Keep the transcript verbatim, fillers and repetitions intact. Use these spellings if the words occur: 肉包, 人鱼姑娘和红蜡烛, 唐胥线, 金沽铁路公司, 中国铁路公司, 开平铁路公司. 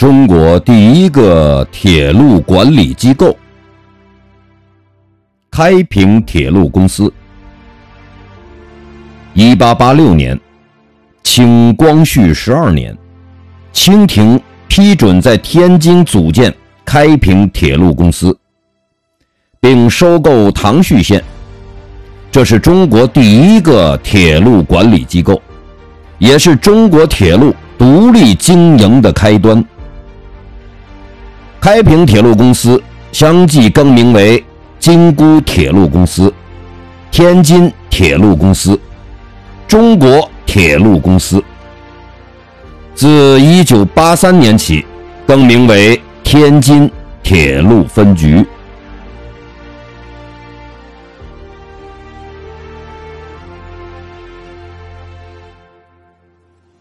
中国第一个铁路管理机构——开平铁路公司。一八八六年，清光绪十二年，清廷批准在天津组建开平铁路公司，并收购唐胥线。这是中国第一个铁路管理机构，也是中国铁路独立经营的开端。开平铁路公司相继更名为金沽铁路公司、天津铁路公司、中国铁路公司。自一九八三年起，更名为天津铁路分局。